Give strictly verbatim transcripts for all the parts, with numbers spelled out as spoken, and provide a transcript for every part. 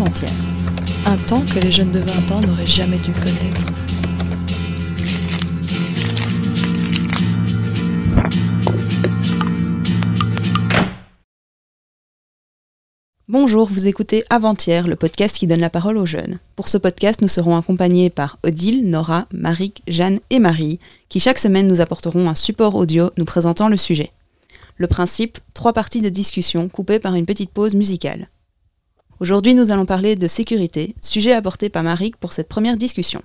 Avant Tiers, un temps que les jeunes de vingt ans n'auraient jamais dû connaître. Bonjour, vous écoutez Avant Tiers, le podcast qui donne la parole aux jeunes. Pour ce podcast, nous serons accompagnés par Odile, Nora, Maric, Jeanne et Marie, qui chaque semaine nous apporteront un support audio nous présentant le sujet. Le principe, trois parties de discussion coupées par une petite pause musicale. Aujourd'hui, nous allons parler de sécurité, sujet apporté par Maric pour cette première discussion.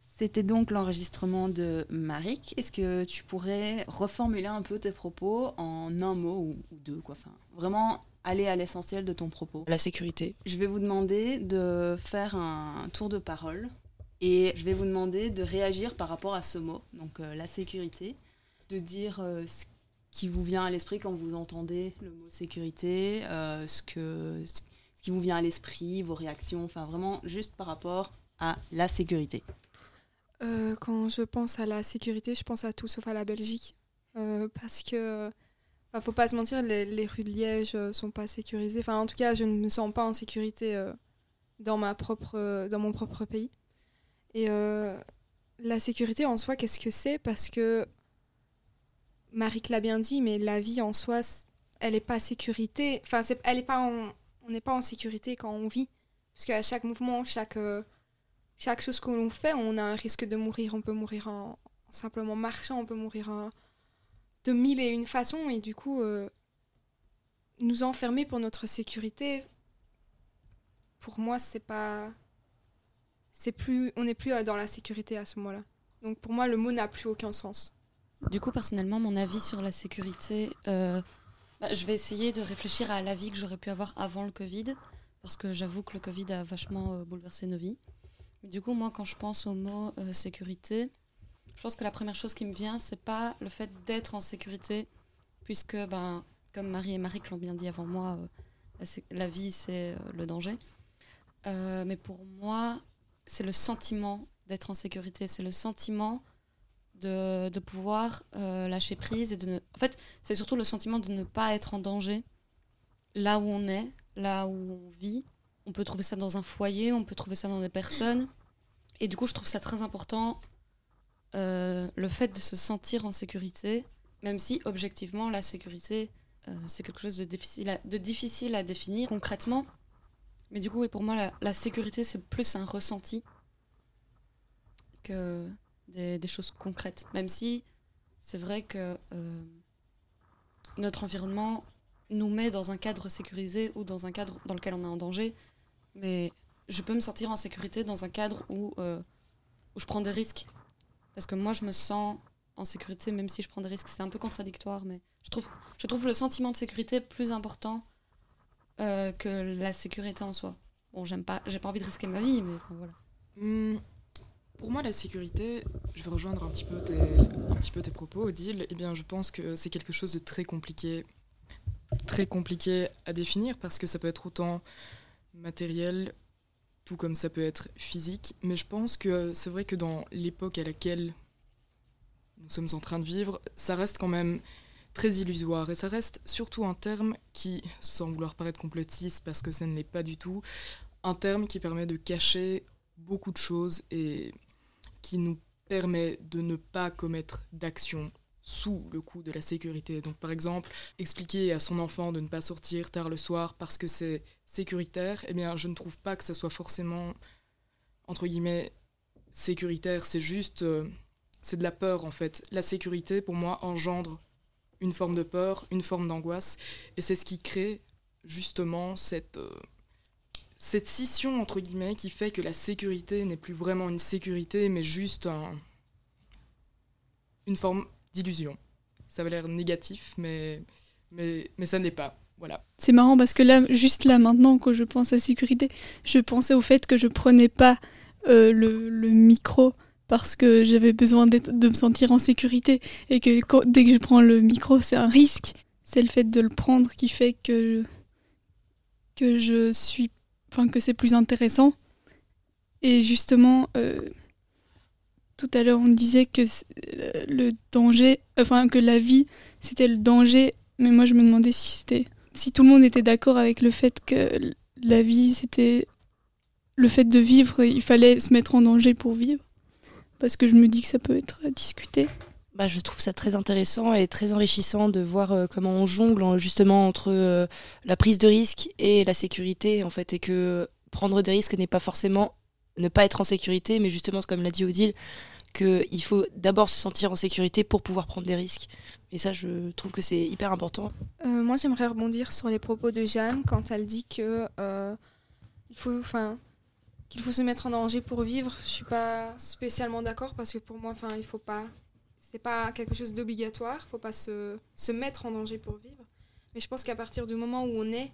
C'était donc l'enregistrement de Maric. Est-ce que tu pourrais reformuler un peu tes propos en un mot ou deux, quoi, enfin, vraiment aller à l'essentiel de ton propos. La sécurité. Je vais vous demander de faire un tour de parole et je vais vous demander de réagir par rapport à ce mot, donc euh, la sécurité, de dire euh, ce qui vous vient à l'esprit quand vous entendez le mot sécurité, euh, ce que, ce qui vous vient à l'esprit, vos réactions, enfin vraiment juste par rapport à la sécurité. Euh, quand je pense à la sécurité, je pense à tout sauf à la Belgique. Euh, parce que, bah, faut pas se mentir, les, les rues de Liège euh, sont pas sécurisées. Enfin, en tout cas, je ne me sens pas en sécurité euh, dans, ma propre, euh, dans mon propre pays. Et euh, la sécurité en soi, qu'est-ce que c'est ? Parce que, Maric l'a bien dit, mais la vie en soi, elle n'est pas sécurité. Enfin, c'est, elle est pas en, on n'est pas en sécurité quand on vit. Parce qu'à chaque mouvement, chaque... Euh, Chaque chose que l'on fait, on a un risque de mourir. On peut mourir en simplement marchant, on peut mourir en, de mille et une façons. Et du coup, euh, nous enfermer pour notre sécurité, pour moi, c'est pas, c'est plus, on n'est plus dans la sécurité à ce moment-là. Donc pour moi, le mot n'a plus aucun sens. Du coup, personnellement, mon avis sur la sécurité, euh, bah, je vais essayer de réfléchir à l'avis que j'aurais pu avoir avant le Covid, parce que j'avoue que le Covid a vachement euh, bouleversé nos vies. Du coup, moi, quand je pense au mot euh, sécurité, je pense que la première chose qui me vient, c'est pas le fait d'être en sécurité, puisque, ben, comme Marie et Maric l'ont bien dit avant moi, euh, la, sé- la vie, c'est euh, le danger. Euh, mais pour moi, c'est le sentiment d'être en sécurité, c'est le sentiment de, de pouvoir euh, lâcher prise. Et de ne... En fait, c'est surtout le sentiment de ne pas être en danger là où on est, là où on vit. On peut trouver ça dans un foyer, on peut trouver ça dans des personnes. Et du coup, je trouve ça très important, euh, le fait de se sentir en sécurité, même si, objectivement, la sécurité, euh, c'est quelque chose de difficile, à, de difficile à définir concrètement. Mais du coup, et pour moi, la, la sécurité, c'est plus un ressenti que des, des choses concrètes. Même si c'est vrai que euh, notre environnement nous met dans un cadre sécurisé ou dans un cadre dans lequel on est en danger. Mais je peux me sentir en sécurité dans un cadre où, euh, où je prends des risques. Parce que moi, je me sens en sécurité, même si je prends des risques. C'est un peu contradictoire, mais je trouve, je trouve le sentiment de sécurité plus important euh, que la sécurité en soi. Bon, j'aime pas, j'ai pas envie de risquer ma vie, mais enfin, voilà. Mmh, pour moi, la sécurité, je vais rejoindre un petit peu tes, un petit peu tes propos, Odile. Eh bien, je pense que c'est quelque chose de très compliqué très compliqué à définir parce que ça peut être autant matériel, tout comme ça peut être physique. Mais je pense que c'est vrai que dans l'époque à laquelle nous sommes en train de vivre, ça reste quand même très illusoire. Et ça reste surtout un terme qui, sans vouloir paraître complotiste parce que ça ne l'est pas du tout, un terme qui permet de cacher beaucoup de choses et qui nous permet de ne pas commettre d'action sous le coup de la sécurité. Donc par exemple, expliquer à son enfant de ne pas sortir tard le soir parce que c'est sécuritaire, eh bien je ne trouve pas que ça soit forcément, entre guillemets, sécuritaire, c'est juste, euh, c'est de la peur en fait. La sécurité, pour moi, engendre une forme de peur, une forme d'angoisse, et c'est ce qui crée justement cette, euh, cette scission, entre guillemets, qui fait que la sécurité n'est plus vraiment une sécurité, mais juste un, une forme d'illusion. Ça avait l'air négatif, mais, mais, mais ça n'est pas. Voilà. C'est marrant parce que là, juste là maintenant, quand je pense à sécurité, je pensais au fait que je prenais pas euh, le, le micro parce que j'avais besoin d'être, de me sentir en sécurité et que quand, dès que je prends le micro, c'est un risque. C'est le fait de le prendre qui fait que, que je suis, enfin que c'est plus intéressant. Et justement. Euh, Tout à l'heure, on disait que le danger, enfin que la vie, c'était le danger, Mais moi, je me demandais si c'était, si tout le monde était d'accord avec le fait que la vie, c'était le fait de vivre, il fallait se mettre en danger pour vivre. Parce que je me dis que ça peut être discuté. Bah, je trouve ça très intéressant et très enrichissant de voir euh, comment on jongle en, justement entre euh, la prise de risque et la sécurité en fait, et que prendre des risques n'est pas forcément ne pas être en sécurité, mais justement comme l'a dit Odile, qu'il faut d'abord se sentir en sécurité pour pouvoir prendre des risques. Et ça, je trouve que c'est hyper important. Euh, moi, j'aimerais rebondir sur les propos de Jeanne quand elle dit que euh, il faut, enfin. qu'il faut se mettre en danger pour vivre. Je suis pas spécialement d'accord parce que pour moi, enfin, il faut pas, c'est pas quelque chose d'obligatoire. Faut pas se se mettre en danger pour vivre. Mais je pense qu'à partir du moment où on est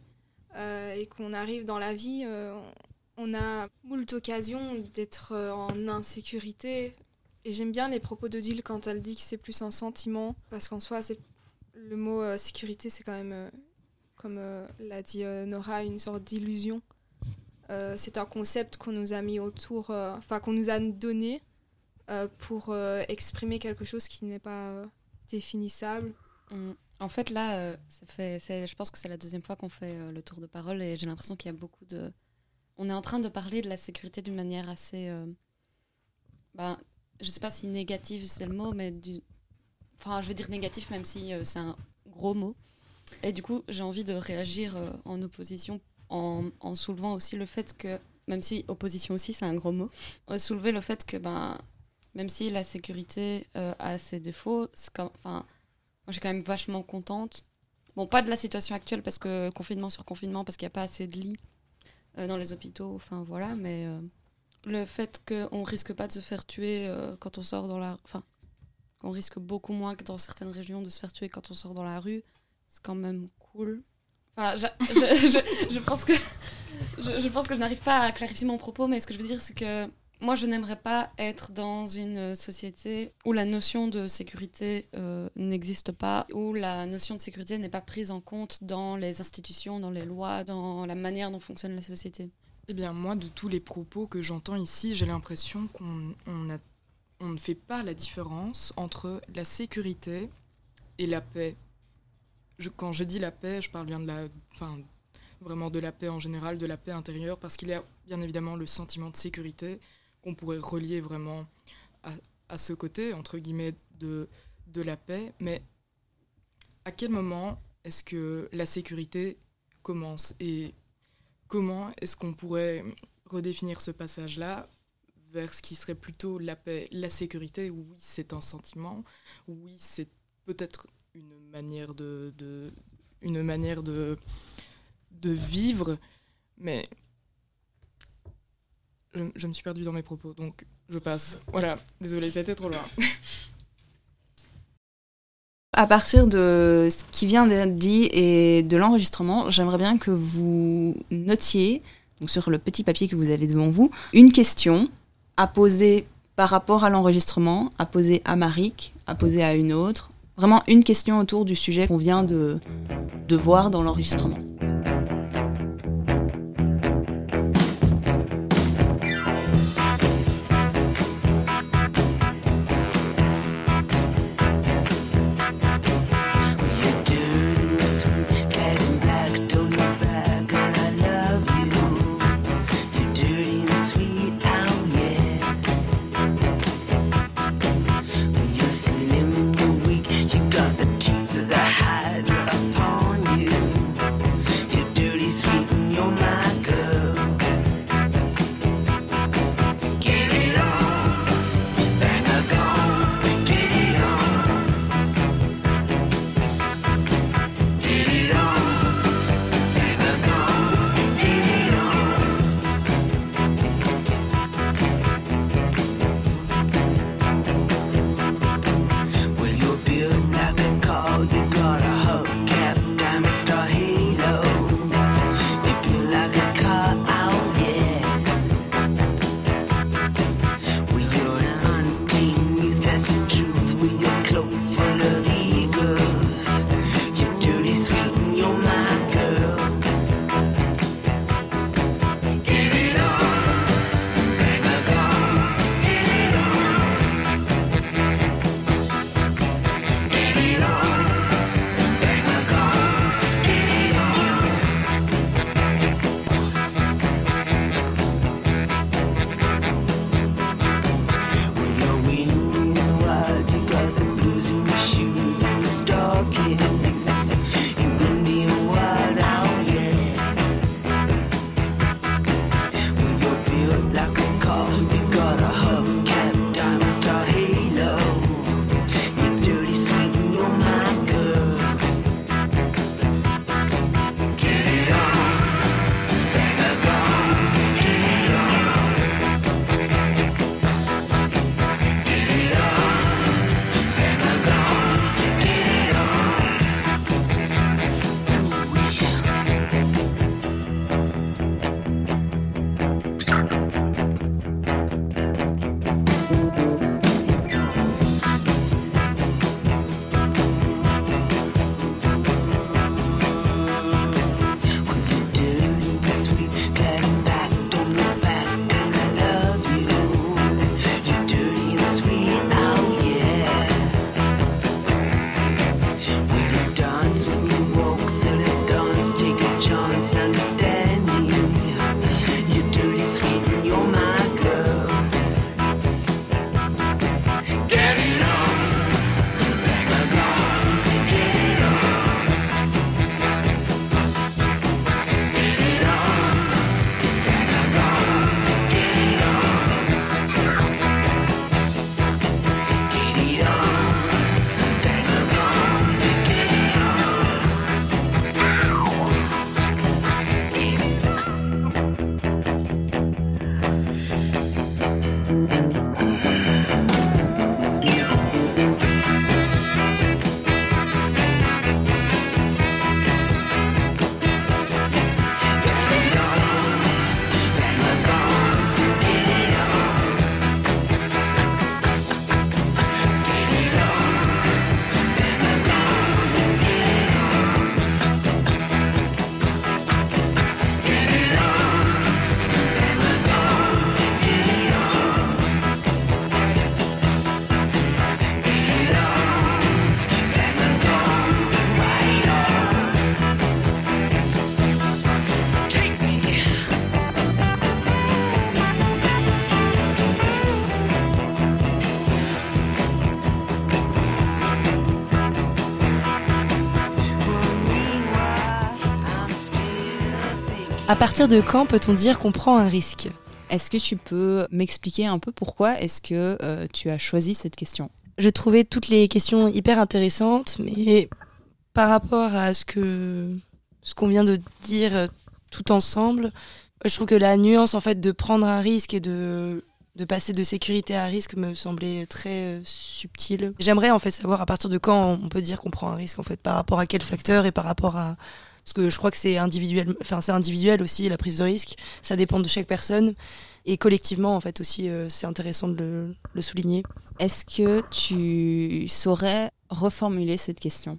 euh, et qu'on arrive dans la vie, euh, on a moult occasions d'être euh, en insécurité. Et j'aime bien les propos d'Odile quand elle dit que c'est plus un sentiment, parce qu'en soi, c'est le mot euh, sécurité, c'est quand même, euh, comme euh, l'a dit euh, Nora, une sorte d'illusion. Euh, c'est un concept qu'on nous a mis autour, enfin euh, qu'on nous a donné euh, pour euh, exprimer quelque chose qui n'est pas euh, définissable. Mmh. En fait, là, euh, ça fait, c'est, je pense que c'est la deuxième fois qu'on fait euh, le tour de parole et j'ai l'impression qu'il y a beaucoup de. On est en train de parler de la sécurité d'une manière assez. Euh, ben, je sais pas si négative c'est le mot, mais du. Enfin, je vais dire négatif même si euh, c'est un gros mot. Et du coup, j'ai envie de réagir euh, en opposition. En, en soulevant aussi le fait que, même si opposition aussi c'est un gros mot, euh, soulever le fait que ben, même si la sécurité euh, a ses défauts, c'est quand, moi je suis quand même vachement contente, bon pas de la situation actuelle parce que confinement sur confinement parce qu'il n'y a pas assez de lits euh, dans les hôpitaux, enfin voilà, mais euh, le fait qu'on risque pas de se faire tuer euh, quand on sort dans la, enfin qu'on risque beaucoup moins que dans certaines régions de se faire tuer quand on sort dans la rue, c'est quand même cool. Enfin, je, je, je, je, pense que, je, je pense que je n'arrive pas à clarifier mon propos, mais ce que je veux dire, c'est que moi, je n'aimerais pas être dans une société où la notion de sécurité euh, n'existe pas, où la notion de sécurité n'est pas prise en compte dans les institutions, dans les lois, dans la manière dont fonctionne la société. Eh bien, moi, de tous les propos que j'entends ici, j'ai l'impression qu'on on a, on ne fait pas la différence entre la sécurité et la paix. Je, quand je dis la paix, je parle bien de la, enfin, vraiment de la paix en général, de la paix intérieure, parce qu'il y a bien évidemment le sentiment de sécurité qu'on pourrait relier vraiment à, à ce côté, entre guillemets, de, de la paix. Mais à quel moment est-ce que la sécurité commence et comment est-ce qu'on pourrait redéfinir ce passage-là vers ce qui serait plutôt la paix, la sécurité? Oui, c'est un sentiment, oui, c'est peut-être... une manière de, de une manière de de vivre, mais je, je me suis perdue dans mes propos, donc je passe. Voilà, désolée, c'était trop loin. À partir de ce qui vient d'être dit et de l'enregistrement, j'aimerais bien que vous notiez, donc sur le petit papier que vous avez devant vous, une question à poser par rapport à l'enregistrement, à poser à Maric, à poser à une autre. Vraiment une question autour du sujet qu'on vient de, de voir dans l'enregistrement. À partir de quand peut-on dire qu'on prend un risque ? Est-ce que tu peux m'expliquer un peu pourquoi est-ce que euh, tu as choisi cette question ? Je trouvais toutes les questions hyper intéressantes, mais par rapport à ce que ce qu'on vient de dire tout ensemble, je trouve que la nuance en fait de prendre un risque et de de passer de sécurité à risque me semblait très subtile. J'aimerais en fait savoir à partir de quand on peut dire qu'on prend un risque en fait, par rapport à quel facteur et par rapport à... Parce que je crois que c'est individuel, enfin c'est individuel aussi la prise de risque, ça dépend de chaque personne et collectivement en fait aussi euh, c'est intéressant de le, le souligner. Est-ce que tu saurais reformuler cette question ?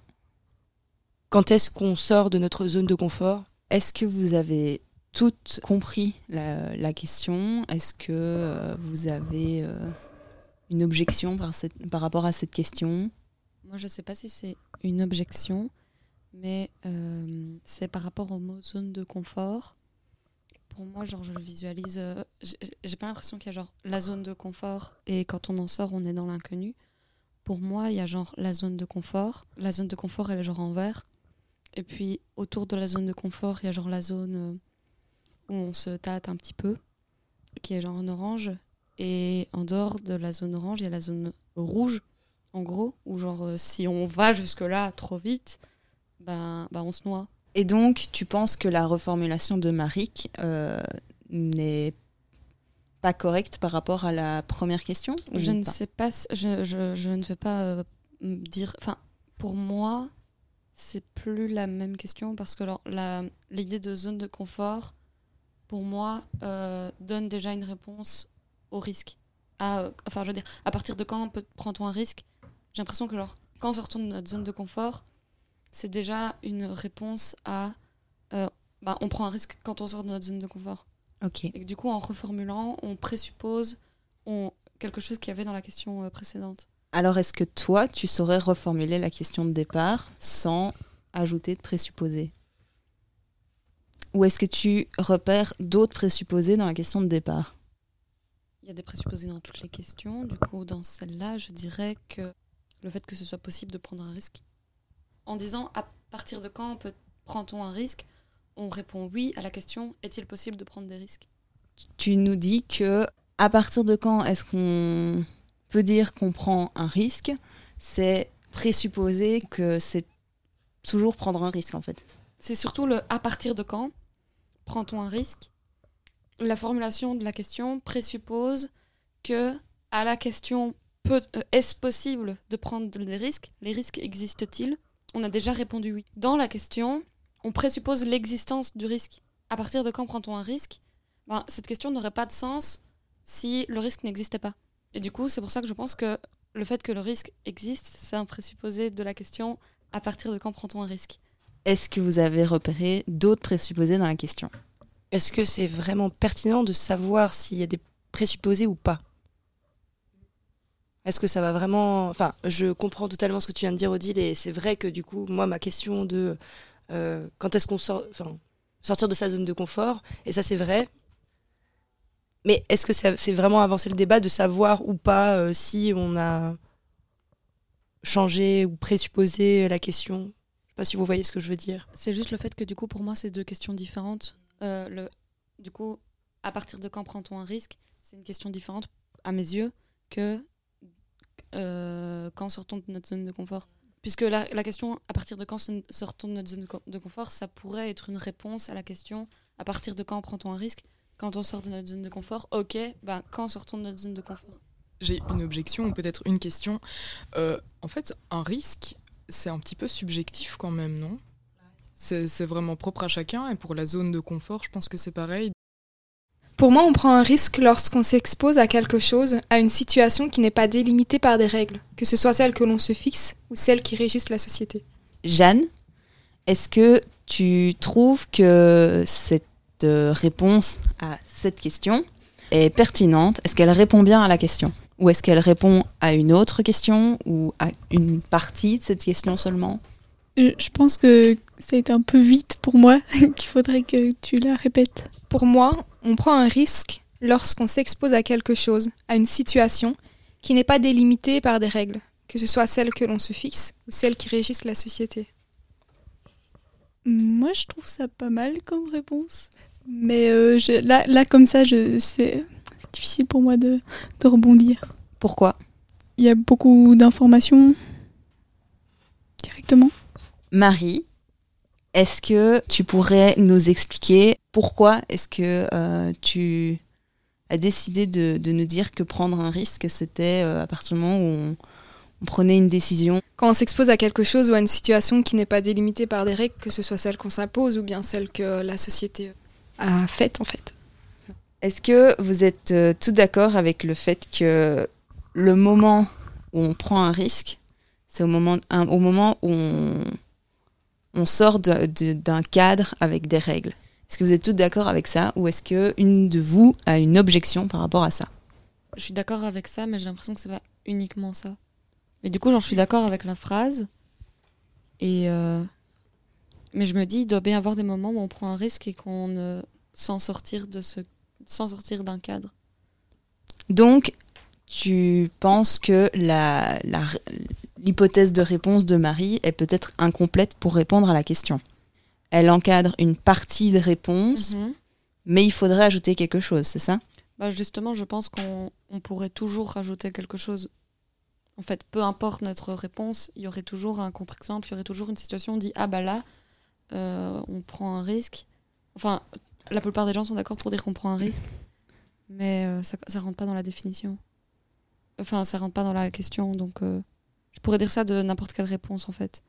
Quand est-ce qu'on sort de notre zone de confort ? Est-ce que vous avez toutes compris la, la question ? Est-ce que euh, vous avez euh, une objection par, cette, par rapport à cette question ? Moi, je ne sais pas si c'est une objection, mais euh, c'est par rapport au mot zone de confort. Pour moi, genre, je le visualise. Euh, j'ai, j'ai pas l'impression qu'il y a genre la zone de confort et quand on en sort, on est dans l'inconnu. Pour moi, il y a genre la zone de confort. La zone de confort, elle est genre en vert. Et puis, autour de la zone de confort, il y a genre la zone... Euh, où on se tâte un petit peu, qui est genre en orange, et en dehors de la zone orange, il y a la zone rouge, en gros, où genre euh, si on va jusque-là trop vite, ben, ben on se noie. Et donc, tu penses que la reformulation de Maric euh, n'est pas correcte par rapport à la première question ? Je ne sais pas, je, je, je ne vais pas euh, dire... Enfin, pour moi, c'est plus la même question, parce que alors, la, l'idée de zone de confort... pour moi, euh, donne déjà une réponse au risque. À, euh, enfin, je veux dire, à partir de quand peut, prend-on un risque ? J'ai l'impression que genre, quand on se retourne de notre zone de confort, c'est déjà une réponse à... Euh, bah, on prend un risque quand on sort de notre zone de confort. Okay. Et que, du coup, en reformulant, on présuppose on, quelque chose qu'il y avait dans la question euh, précédente. Alors, est-ce que toi, tu saurais reformuler la question de départ sans ajouter de présupposé ? Ou est-ce que tu repères d'autres présupposés dans la question de départ ? Il y a des présupposés dans toutes les questions. Du coup, dans celle-là, je dirais que le fait que ce soit possible de prendre un risque. En disant à partir de quand on peut, prend-on un risque ? On répond oui à la question est-il possible de prendre des risques ? Tu nous dis que à partir de quand est-ce qu'on peut dire qu'on prend un risque ? C'est présupposer que c'est toujours prendre un risque en fait. C'est surtout le « à partir de quand » prend-on un risque ? La formulation de la question présuppose que, à la question peut, euh, « est-ce possible de prendre des risques ?» Les risques existent-ils ? On a déjà répondu oui. Dans la question, on présuppose l'existence du risque. À partir de quand prend-on un risque ? Ben, cette question n'aurait pas de sens si le risque n'existait pas. Et du coup, c'est pour ça que je pense que le fait que le risque existe, c'est un présupposé de la question « à partir de quand prend-on un risque ?» Est-ce que vous avez repéré d'autres présupposés dans la question ? Est-ce que c'est vraiment pertinent de savoir s'il y a des présupposés ou pas ? Est-ce que ça va vraiment... Enfin, je comprends totalement ce que tu viens de dire, Odile, et c'est vrai que du coup, moi, ma question de euh, quand est-ce qu'on sort... Enfin, sortir de sa zone de confort, et ça, c'est vrai. Mais est-ce que ça, c'est vraiment avancer le débat de savoir ou pas euh, si on a changé ou présupposé la question ? Pas si vous voyez ce que je veux dire. C'est juste le fait que du coup pour moi c'est deux questions différentes. Euh, le, du coup à partir de quand prend-on un risque, c'est une question différente à mes yeux que euh, quand sortons de notre zone de confort. Puisque la, la question à partir de quand sortons de notre zone de confort, ça pourrait être une réponse à la question à partir de quand prend-on un risque, quand on sort de notre zone de confort, ok, ben quand sortons de notre zone de confort. J'ai une objection ou peut-être une question. Euh, en fait un risque, c'est un petit peu subjectif quand même, non ? c'est, c'est vraiment propre à chacun, et pour la zone de confort, je pense que c'est pareil. Pour moi, on prend un risque lorsqu'on s'expose à quelque chose, à une situation qui n'est pas délimitée par des règles, que ce soit celle que l'on se fixe ou celle qui régisse la société. Jeanne, est-ce que tu trouves que cette réponse à cette question est pertinente ? Est-ce qu'elle répond bien à la question ? Ou est-ce qu'elle répond à une autre question ou à une partie de cette question seulement ? Je pense que ça a été un peu vite pour moi, qu'il faudrait que tu la répètes. Pour moi, on prend un risque lorsqu'on s'expose à quelque chose, à une situation qui n'est pas délimitée par des règles, que ce soit celle que l'on se fixe ou celle qui régisse la société. Moi, je trouve ça pas mal comme réponse. Mais euh, je, là, là, comme ça, je, c'est difficile pour moi de, de rebondir. Pourquoi ? Il y a beaucoup d'informations directement. Marie, est-ce que tu pourrais nous expliquer pourquoi est-ce que euh, tu as décidé de, de nous dire que prendre un risque, c'était euh, à partir du moment où on, on prenait une décision ? Quand on s'expose à quelque chose ou à une situation qui n'est pas délimitée par des règles, que ce soit celle qu'on s'impose ou bien celle que la société a faite en fait. Est-ce que vous êtes euh, tout d'accord avec le fait que le moment où on prend un risque, c'est au moment, un, au moment où on, on sort de, de, d'un cadre avec des règles. Est-ce que vous êtes toutes d'accord avec ça ou est-ce qu'une de vous a une objection par rapport à ça ? Je suis d'accord avec ça, mais j'ai l'impression que c'est pas uniquement ça. Mais du coup, genre, je suis d'accord avec la phrase. Et euh... Mais je me dis, il doit bien y avoir des moments où on prend un risque et qu'on euh, s'en sortir de ce... sans sortir d'un cadre. Donc, tu penses que la, la, l'hypothèse de réponse de Marie est peut-être incomplète pour répondre à la question. Elle encadre une partie de réponse, mm-hmm. mais il faudrait ajouter quelque chose, c'est ça ? Bah justement, je pense qu'on on pourrait toujours rajouter quelque chose. En fait, peu importe notre réponse, il y aurait toujours un contre-exemple, il y aurait toujours une situation où on dit « Ah bah là, euh, on prend un risque ». Enfin, la plupart des gens sont d'accord pour dire qu'on prend un risque, mais euh, ça ne rentre pas dans la définition. Enfin, ça rentre pas dans la question, donc euh, je pourrais dire ça de n'importe quelle réponse, en fait.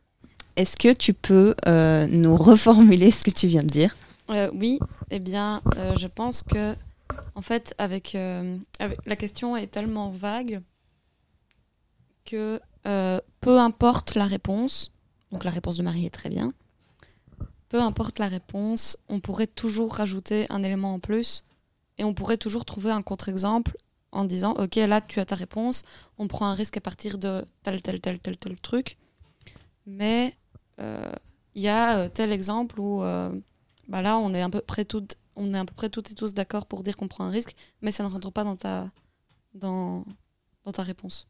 Est-ce que tu peux euh, nous reformuler ce que tu viens de dire ? euh, Oui, eh bien, euh, je pense que, en fait, avec, euh, avec la question est tellement vague que euh, peu importe la réponse, donc la réponse de Marie est très bien, peu importe la réponse, on pourrait toujours rajouter un élément en plus et on pourrait toujours trouver un contre-exemple en disant, ok, là, tu as ta réponse, on prend un risque à partir de tel, tel, tel, tel, tel truc. Mais il euh, y a euh, tel exemple où euh, bah là, on est, à peu près tout, on est à peu près toutes et tous d'accord pour dire qu'on prend un risque, mais ça ne rentre pas dans ta, dans, dans ta réponse.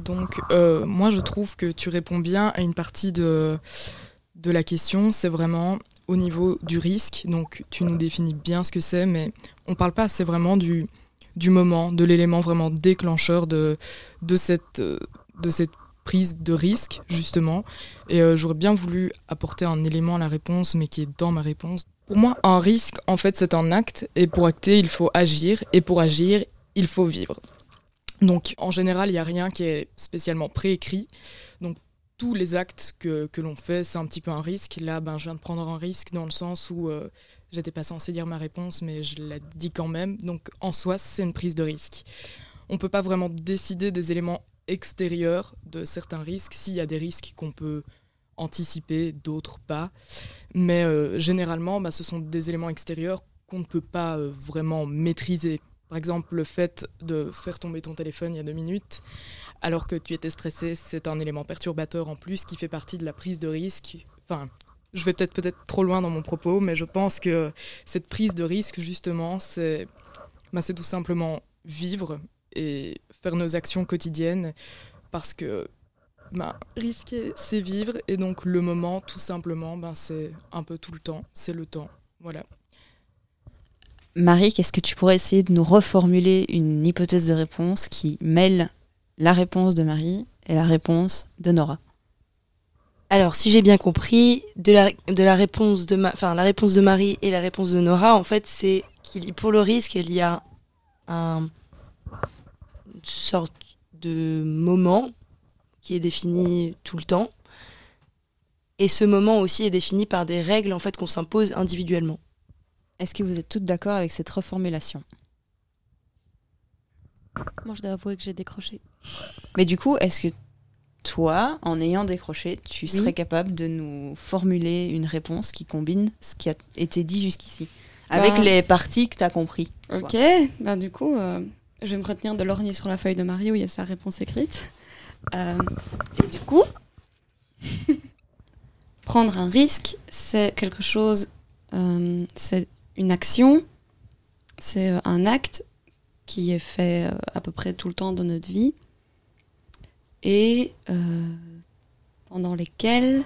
Donc, euh, moi, je trouve que tu réponds bien à une partie de, de la question, c'est vraiment... au niveau du risque, donc tu nous définis bien ce que c'est, mais on ne parle pas assez vraiment du, du moment, de l'élément vraiment déclencheur de, de, cette, de cette prise de risque, justement. Et euh, j'aurais bien voulu apporter un élément à la réponse, mais qui est dans ma réponse. Pour moi, un risque, en fait, c'est un acte, et pour acter, il faut agir, et pour agir, il faut vivre. Donc, en général, il n'y a rien qui est spécialement préécrit, donc tous les actes que, que l'on fait, c'est un petit peu un risque. Là, ben, je viens de prendre un risque dans le sens où euh, je n'étais pas censée dire ma réponse, mais je la dis quand même. Donc, en soi, c'est une prise de risque. On ne peut pas vraiment décider des éléments extérieurs de certains risques, s'il y a des risques qu'on peut anticiper, d'autres pas. Mais euh, généralement, ben, ce sont des éléments extérieurs qu'on ne peut pas euh, vraiment maîtriser. Par exemple, le fait de faire tomber ton téléphone il y a deux minutes, alors que tu étais stressé, c'est un élément perturbateur en plus qui fait partie de la prise de risque. Enfin, je vais peut-être, peut-être trop loin dans mon propos, mais je pense que cette prise de risque, justement, c'est, bah, c'est tout simplement vivre et faire nos actions quotidiennes parce que bah, risquer, c'est vivre. Et donc le moment, tout simplement, bah, c'est un peu tout le temps, c'est le temps, voilà. Marie, est-ce que tu pourrais essayer de nous reformuler une hypothèse de réponse qui mêle la réponse de Marie et la réponse de Nora ? Alors, si j'ai bien compris, de la, de la, réponse, de ma, enfin, la réponse de Marie et la réponse de Nora, en fait, c'est qu'il, pour le risque, il y a un, une sorte de moment qui est défini tout le temps. Et ce moment aussi est défini par des règles en fait, qu'on s'impose individuellement. Est-ce que vous êtes toutes d'accord avec cette reformulation ? Moi, je dois avouer que j'ai décroché. Mais du coup, est-ce que toi, en ayant décroché, tu oui. serais capable de nous formuler une réponse qui combine ce qui a été dit jusqu'ici, bah... avec les parties que tu as compris ? Ok, ouais. bah, du coup, euh, je vais me retenir de l'ornier sur la feuille de Marie où il y a sa réponse écrite. Euh, et du coup, prendre un risque, c'est quelque chose... Euh, c'est une action, c'est un acte qui est fait à peu près tout le temps dans notre vie et euh, pendant lesquels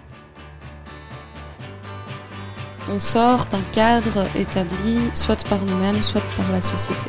On sort d'un cadre établi, soit par nous-mêmes, soit par la société.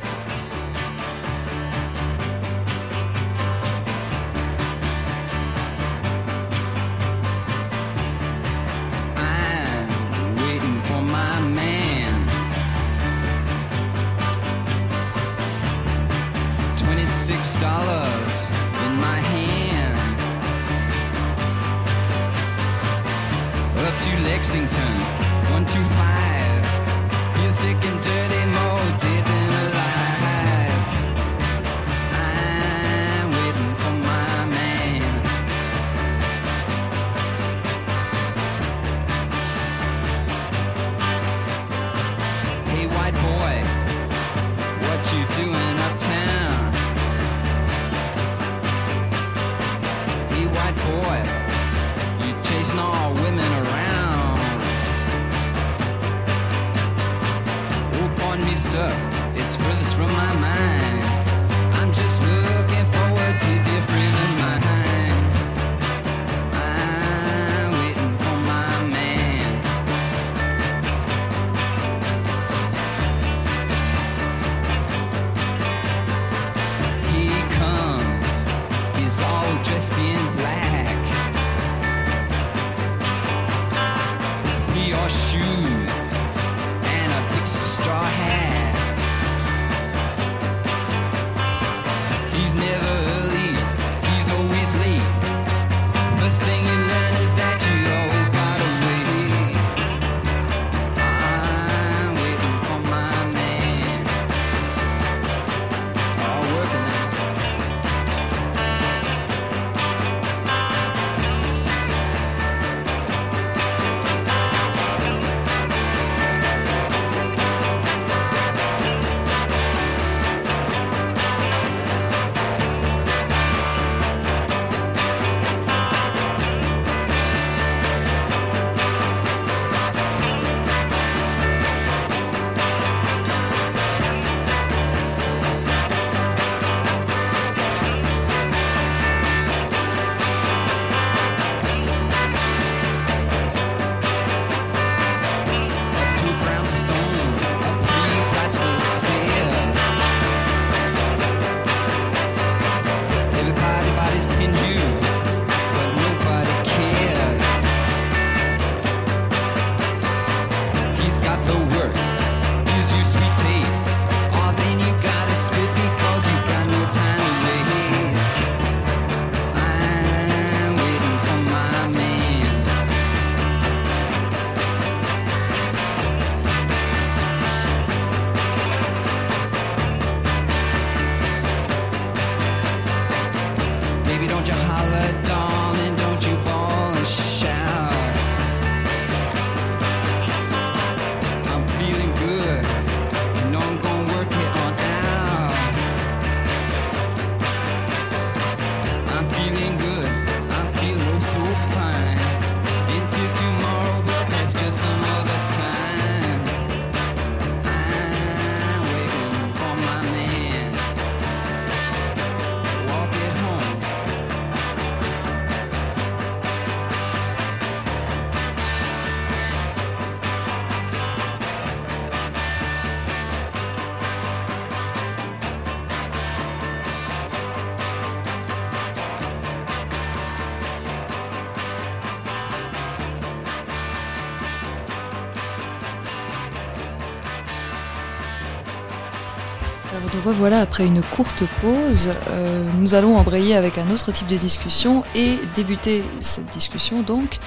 Nous revoilà après une courte pause, euh, nous allons embrayer avec un autre type de discussion et débuter cette discussion donc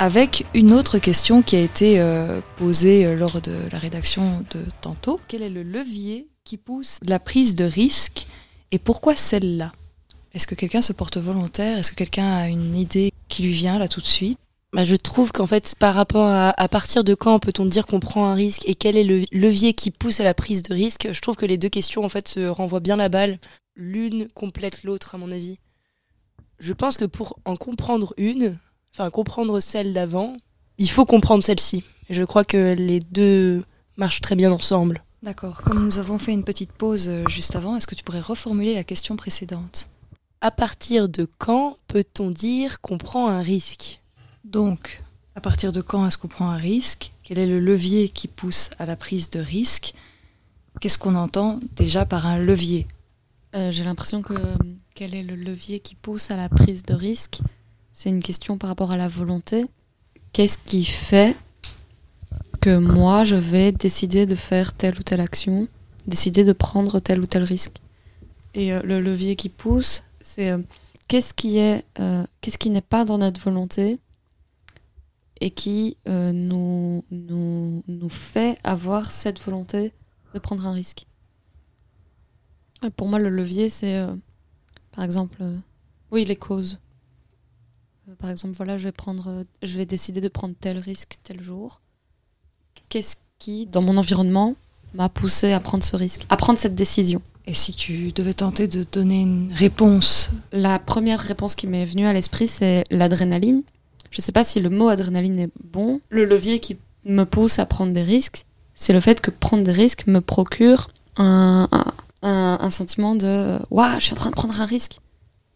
avec une autre question qui a été euh, posée lors de la rédaction de tantôt. Quel est le levier qui pousse la prise de risque et pourquoi celle-là ? Est-ce que quelqu'un se porte volontaire ? Est-ce que quelqu'un a une idée qui lui vient là tout de suite ? Bah, je trouve qu'en fait, par rapport à, à partir de quand peut-on dire qu'on prend un risque et quel est le levier qui pousse à la prise de risque, je trouve que les deux questions en fait se renvoient bien la balle. L'une complète l'autre, à mon avis. Je pense que pour en comprendre une, enfin comprendre celle d'avant, il faut comprendre celle-ci. Je crois que les deux marchent très bien ensemble. D'accord. Comme nous avons fait une petite pause juste avant, est-ce que tu pourrais reformuler la question précédente ? À partir de quand peut-on dire qu'on prend un risque ? Donc, à partir de quand est-ce qu'on prend un risque ? Quel est le levier qui pousse à la prise de risque ? Qu'est-ce qu'on entend déjà par un levier ? euh, J'ai l'impression que quel est le levier qui pousse à la prise de risque ? C'est une question par rapport à la volonté. Qu'est-ce qui fait que moi, je vais décider de faire telle ou telle action, décider de prendre tel ou tel risque ? Et euh, le levier qui pousse, c'est euh, qu'est-ce qui est, euh, qu'est-ce qui n'est pas dans notre volonté et qui euh, nous, nous, nous fait avoir cette volonté de prendre un risque. Et pour moi, le levier, c'est euh, par exemple, euh, oui, les causes. Euh, par exemple, voilà, je vais prendre, euh, je vais décider de prendre tel risque tel jour. Qu'est-ce qui, dans mon environnement, m'a poussé à prendre ce risque, à prendre cette décision ? Et si tu devais tenter de donner une réponse ? La première réponse qui m'est venue à l'esprit, c'est l'adrénaline. Je ne sais pas si le mot adrénaline est bon. Le levier qui me pousse à prendre des risques, c'est le fait que prendre des risques me procure un, un, un, un sentiment de « Waouh, je suis en train de prendre un risque !»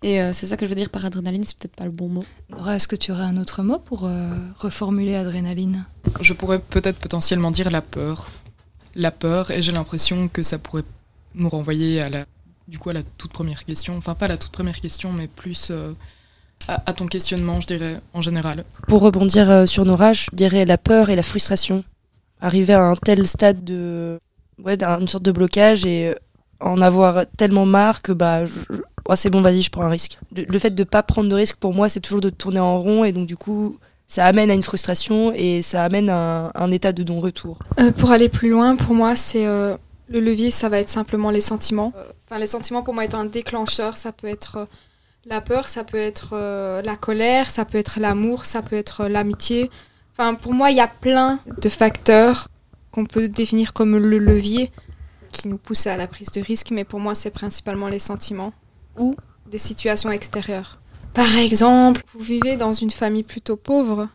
Et euh, c'est ça que je veux dire par adrénaline, c'est peut-être pas le bon mot. Nora, est-ce que tu aurais un autre mot pour euh, reformuler adrénaline ? Je pourrais peut-être potentiellement dire la peur. La peur, et j'ai l'impression que ça pourrait nous renvoyer à la, du coup, à la toute première question. Enfin, pas la toute première question, mais plus... Euh, à ton questionnement, je dirais, en général. Pour rebondir sur Nora, je dirais la peur et la frustration. Arriver à un tel stade de... Ouais, d'une sorte de blocage et en avoir tellement marre que bah, je... oh, c'est bon, vas-y, je prends un risque. Le fait de ne pas prendre de risque, pour moi, c'est toujours de tourner en rond et donc du coup, ça amène à une frustration et ça amène à un, un état de non-retour. Euh, pour aller plus loin, pour moi, c'est... Euh, le levier, ça va être simplement les sentiments. Enfin, les sentiments, pour moi, étant un déclencheur, ça peut être... Euh, La peur, ça peut être euh, la colère, ça peut être l'amour, ça peut être euh, l'amitié. Enfin, pour moi, il y a plein de facteurs qu'on peut définir comme le levier qui nous pousse à la prise de risque, mais pour moi, c'est principalement les sentiments ou des situations extérieures. Par exemple, vous vivez dans une famille plutôt pauvre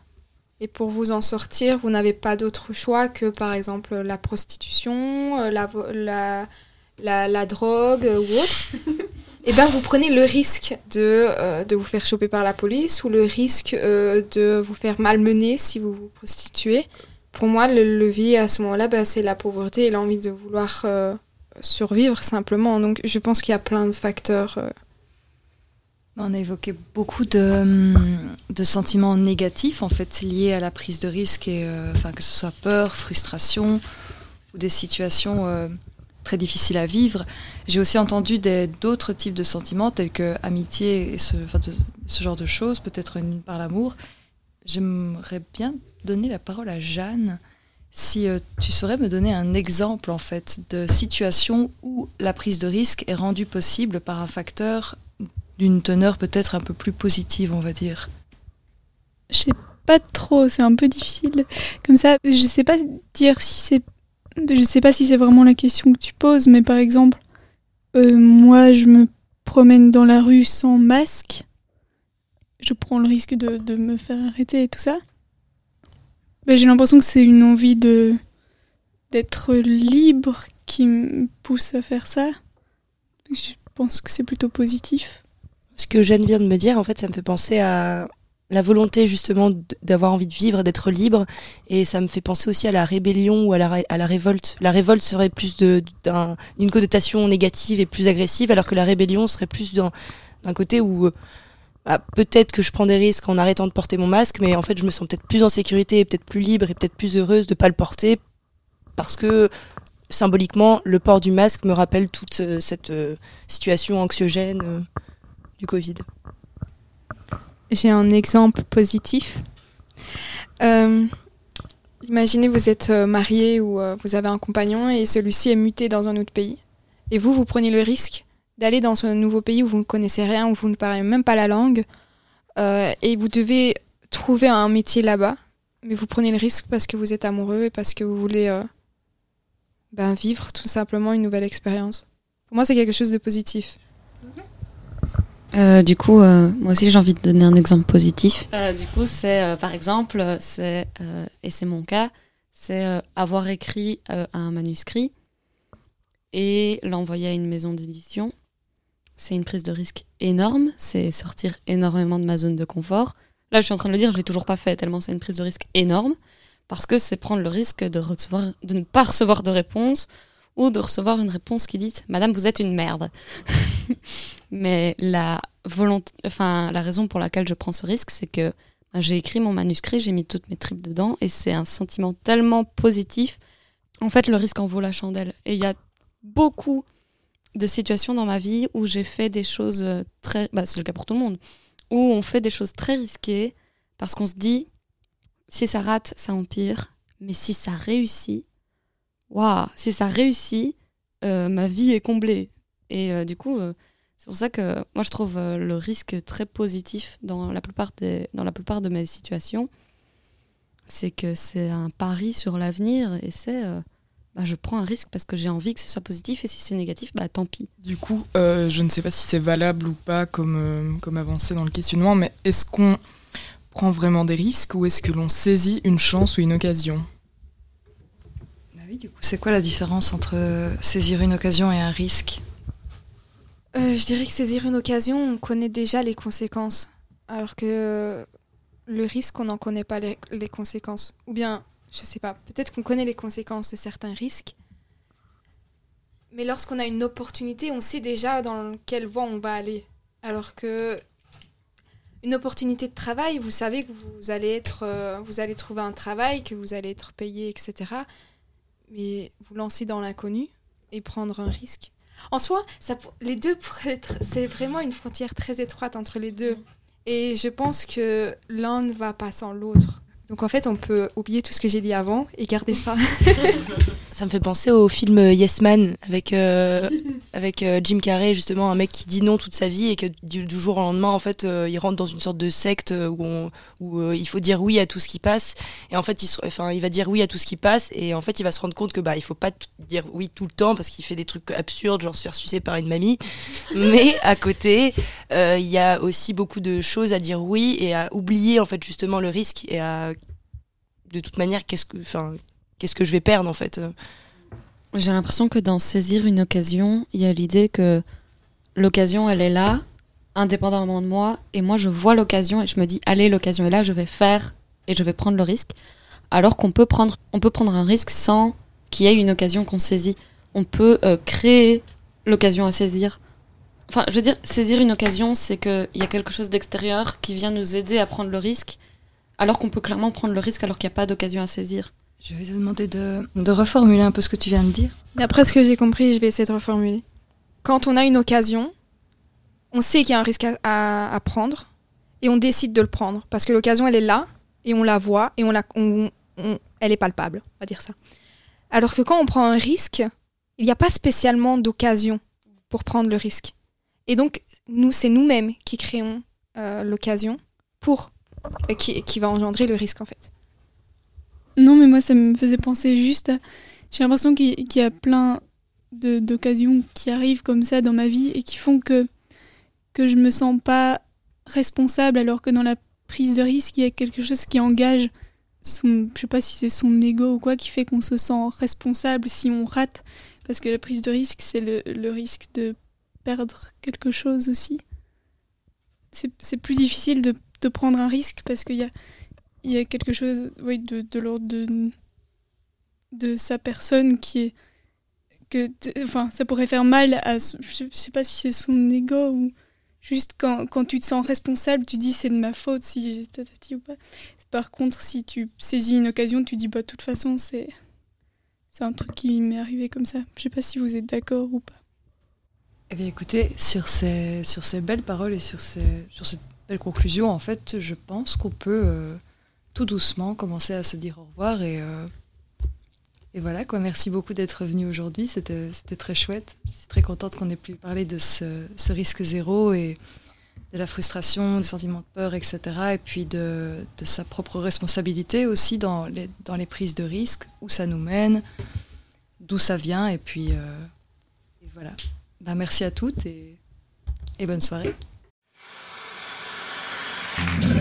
et pour vous en sortir, vous n'avez pas d'autre choix que, par exemple, la prostitution, la, la, la, la drogue ou autre. Eh ben, vous prenez le risque de, euh, de vous faire choper par la police ou le risque euh, de vous faire malmener si vous vous prostituez. Pour moi, le levier à ce moment-là, ben, c'est la pauvreté et l'envie de vouloir euh, survivre simplement. Donc, je pense qu'il y a plein de facteurs. Euh. On a évoqué beaucoup de, de sentiments négatifs en fait, liés à la prise de risque, et, euh, enfin, que ce soit peur, frustration ou des situations... Euh, très difficile à vivre. J'ai aussi entendu des, d'autres types de sentiments tels que amitié et ce, enfin, de, ce genre de choses, peut-être une par l'amour. J'aimerais bien donner la parole à Jeanne, si euh, tu saurais me donner un exemple en fait de situation où la prise de risque est rendue possible par un facteur d'une teneur peut-être un peu plus positive, on va dire. Je sais pas trop, c'est un peu difficile comme ça. Je sais pas dire si c'est Je sais pas si c'est vraiment la question que tu poses, mais par exemple, euh, moi je me promène dans la rue sans masque, je prends le risque de, de me faire arrêter et tout ça. Bah, j'ai l'impression que c'est une envie de, d'être libre qui me pousse à faire ça. Je pense que c'est plutôt positif. Ce que Jeanne vient de me dire, en fait, ça me fait penser à... la volonté justement d'avoir envie de vivre, d'être libre, et ça me fait penser aussi à la rébellion ou à la, ré- à la révolte. La révolte serait plus de, d'un, d'une connotation négative et plus agressive, alors que la rébellion serait plus d'un, d'un côté où bah, peut-être que je prends des risques en arrêtant de porter mon masque, mais en fait je me sens peut-être plus en sécurité, et peut-être plus libre et peut-être plus heureuse de ne pas le porter, parce que symboliquement le port du masque me rappelle toute euh, cette euh, situation anxiogène euh, du Covid. J'ai un exemple positif. Euh, imaginez, vous êtes marié ou euh, vous avez un compagnon et celui-ci est muté dans un autre pays. Et vous, vous prenez le risque d'aller dans un nouveau pays où vous ne connaissez rien, où vous ne parlez même pas la langue, euh, et vous devez trouver un métier là-bas. Mais vous prenez le risque parce que vous êtes amoureux et parce que vous voulez euh, ben, vivre tout simplement une nouvelle expérience. Pour moi, c'est quelque chose de positif. Euh, du coup, euh, moi aussi j'ai envie de donner un exemple positif. Euh, du coup, c'est euh, par exemple, c'est euh, et c'est mon cas, c'est euh, avoir écrit euh, un manuscrit et l'envoyer à une maison d'édition. C'est une prise de risque énorme, c'est sortir énormément de ma zone de confort. Là, je suis en train de le dire, je l'ai toujours pas fait, tellement c'est une prise de risque énorme, parce que c'est prendre le risque de, recevoir, de ne pas recevoir de réponse, ou de recevoir une réponse qui dit « Madame, vous êtes une merde ». Mais la, volonté, enfin, la raison pour laquelle je prends ce risque, c'est que ben, j'ai écrit mon manuscrit, j'ai mis toutes mes tripes dedans, et c'est un sentiment tellement positif. En fait, le risque en vaut la chandelle. Et il y a beaucoup de situations dans ma vie où j'ai fait des choses très... Bah, c'est le cas pour tout le monde. Où on fait des choses très risquées parce qu'on se dit, si ça rate, ça empire. Mais si ça réussit, waouh, si ça réussit, euh, ma vie est comblée. Et euh, du coup, euh, c'est pour ça que moi, je trouve euh, le risque très positif dans la plupart des, dans la plupart de mes situations. C'est que c'est un pari sur l'avenir et c'est... Euh, Bah, je prends un risque parce que j'ai envie que ce soit positif et si c'est négatif, bah tant pis. Du coup, euh, je ne sais pas si c'est valable ou pas comme, euh, comme avancée dans le questionnement, mais est-ce qu'on prend vraiment des risques ou est-ce que l'on saisit une chance ou une occasion ? Bah oui, du coup, c'est quoi la différence entre saisir une occasion et un risque ? euh, Je dirais que saisir une occasion, on connaît déjà les conséquences, alors que le risque, on n'en connaît pas les, les conséquences. Ou bien... Je sais pas, peut-être qu'on connaît les conséquences de certains risques, mais lorsqu'on a une opportunité, on sait déjà dans quelle voie on va aller. Alors que une opportunité de travail, vous savez que vous allez être, vous allez trouver un travail, que vous allez être payé, et cetera. Mais vous lancer dans l'inconnu et prendre un risque. En soi, ça, les deux pourraient être, c'est vraiment une frontière très étroite entre les deux. Et je pense que l'un ne va pas sans l'autre. Donc en fait, on peut oublier tout ce que j'ai dit avant et garder ça. Ça me fait penser au film Yes Man avec, euh, avec euh, Jim Carrey, justement, un mec qui dit non toute sa vie et que du, du jour au lendemain, en fait, euh, il rentre dans une sorte de secte où, on, où euh, il faut dire oui à tout ce qui passe. Et en fait, il, enfin, il va dire oui à tout ce qui passe et en fait, il va se rendre compte que bah, il faut pas t- dire oui tout le temps parce qu'il fait des trucs absurdes, genre se faire sucer par une mamie. Mais à côté, il euh, y a aussi beaucoup de choses à dire oui et à oublier, en fait, justement, le risque et à... de toute manière, qu'est-ce que, enfin, qu'est-ce que je vais perdre en fait ? J'ai l'impression que dans saisir une occasion, il y a l'idée que l'occasion, elle est là, indépendamment de moi, et moi je vois l'occasion et je me dis, allez, l'occasion est là, je vais faire et je vais prendre le risque. Alors qu'on peut prendre, on peut prendre un risque sans qu'il y ait une occasion qu'on saisit. On peut euh, créer l'occasion à saisir. Enfin, je veux dire, saisir une occasion, c'est qu'il y a quelque chose d'extérieur qui vient nous aider à prendre le risque. Alors qu'on peut clairement prendre le risque alors qu'il n'y a pas d'occasion à saisir. Je vais te demander de, de reformuler un peu ce que tu viens de dire. D'après ce que j'ai compris, je vais essayer de reformuler. Quand on a une occasion, on sait qu'il y a un risque à, à, à prendre et on décide de le prendre. Parce que l'occasion, elle est là et on la voit et on la, on, on, elle est palpable, on va dire ça. Alors que quand on prend un risque, il n'y a pas spécialement d'occasion pour prendre le risque. Et donc, nous, c'est nous-mêmes qui créons euh, l'occasion pour... Qui, qui va engendrer le risque en fait. Non mais moi ça me faisait penser juste à... J'ai l'impression qu'il, qu'il y a plein de, d'occasions qui arrivent comme ça dans ma vie et qui font que, que je me sens pas responsable alors que dans la prise de risque il y a quelque chose qui engage son, je sais pas si c'est son ego ou quoi, qui fait qu'on se sent responsable si on rate parce que la prise de risque c'est le, le risque de perdre quelque chose aussi. C'est, c'est plus difficile de de prendre un risque parce qu'il y a, il y a quelque chose oui, de, de l'ordre de, de sa personne qui est... que enfin, ça pourrait faire mal à... Je ne sais pas si c'est son ego ou juste quand, quand tu te sens responsable, tu dis c'est de ma faute si j'ai tatati ou pas. Par contre, si tu saisis une occasion, tu dis bah de toute façon, c'est, c'est un truc qui m'est arrivé comme ça. Je ne sais pas si vous êtes d'accord ou pas. Eh bien, écoutez, sur ces, sur ces belles paroles et sur ces... Sur ces... Belle conclusion, en fait, je pense qu'on peut euh, tout doucement commencer à se dire au revoir et, euh, et voilà quoi. Merci beaucoup d'être venu aujourd'hui, c'était, c'était très chouette. Je suis très contente qu'on ait pu parler de ce, ce risque zéro et de la frustration, du sentiment de peur, et cetera. Et puis de, de sa propre responsabilité aussi dans les, dans les prises de risque, où ça nous mène, d'où ça vient et puis euh, et voilà. Ben, merci à toutes et, et bonne soirée. Thank you.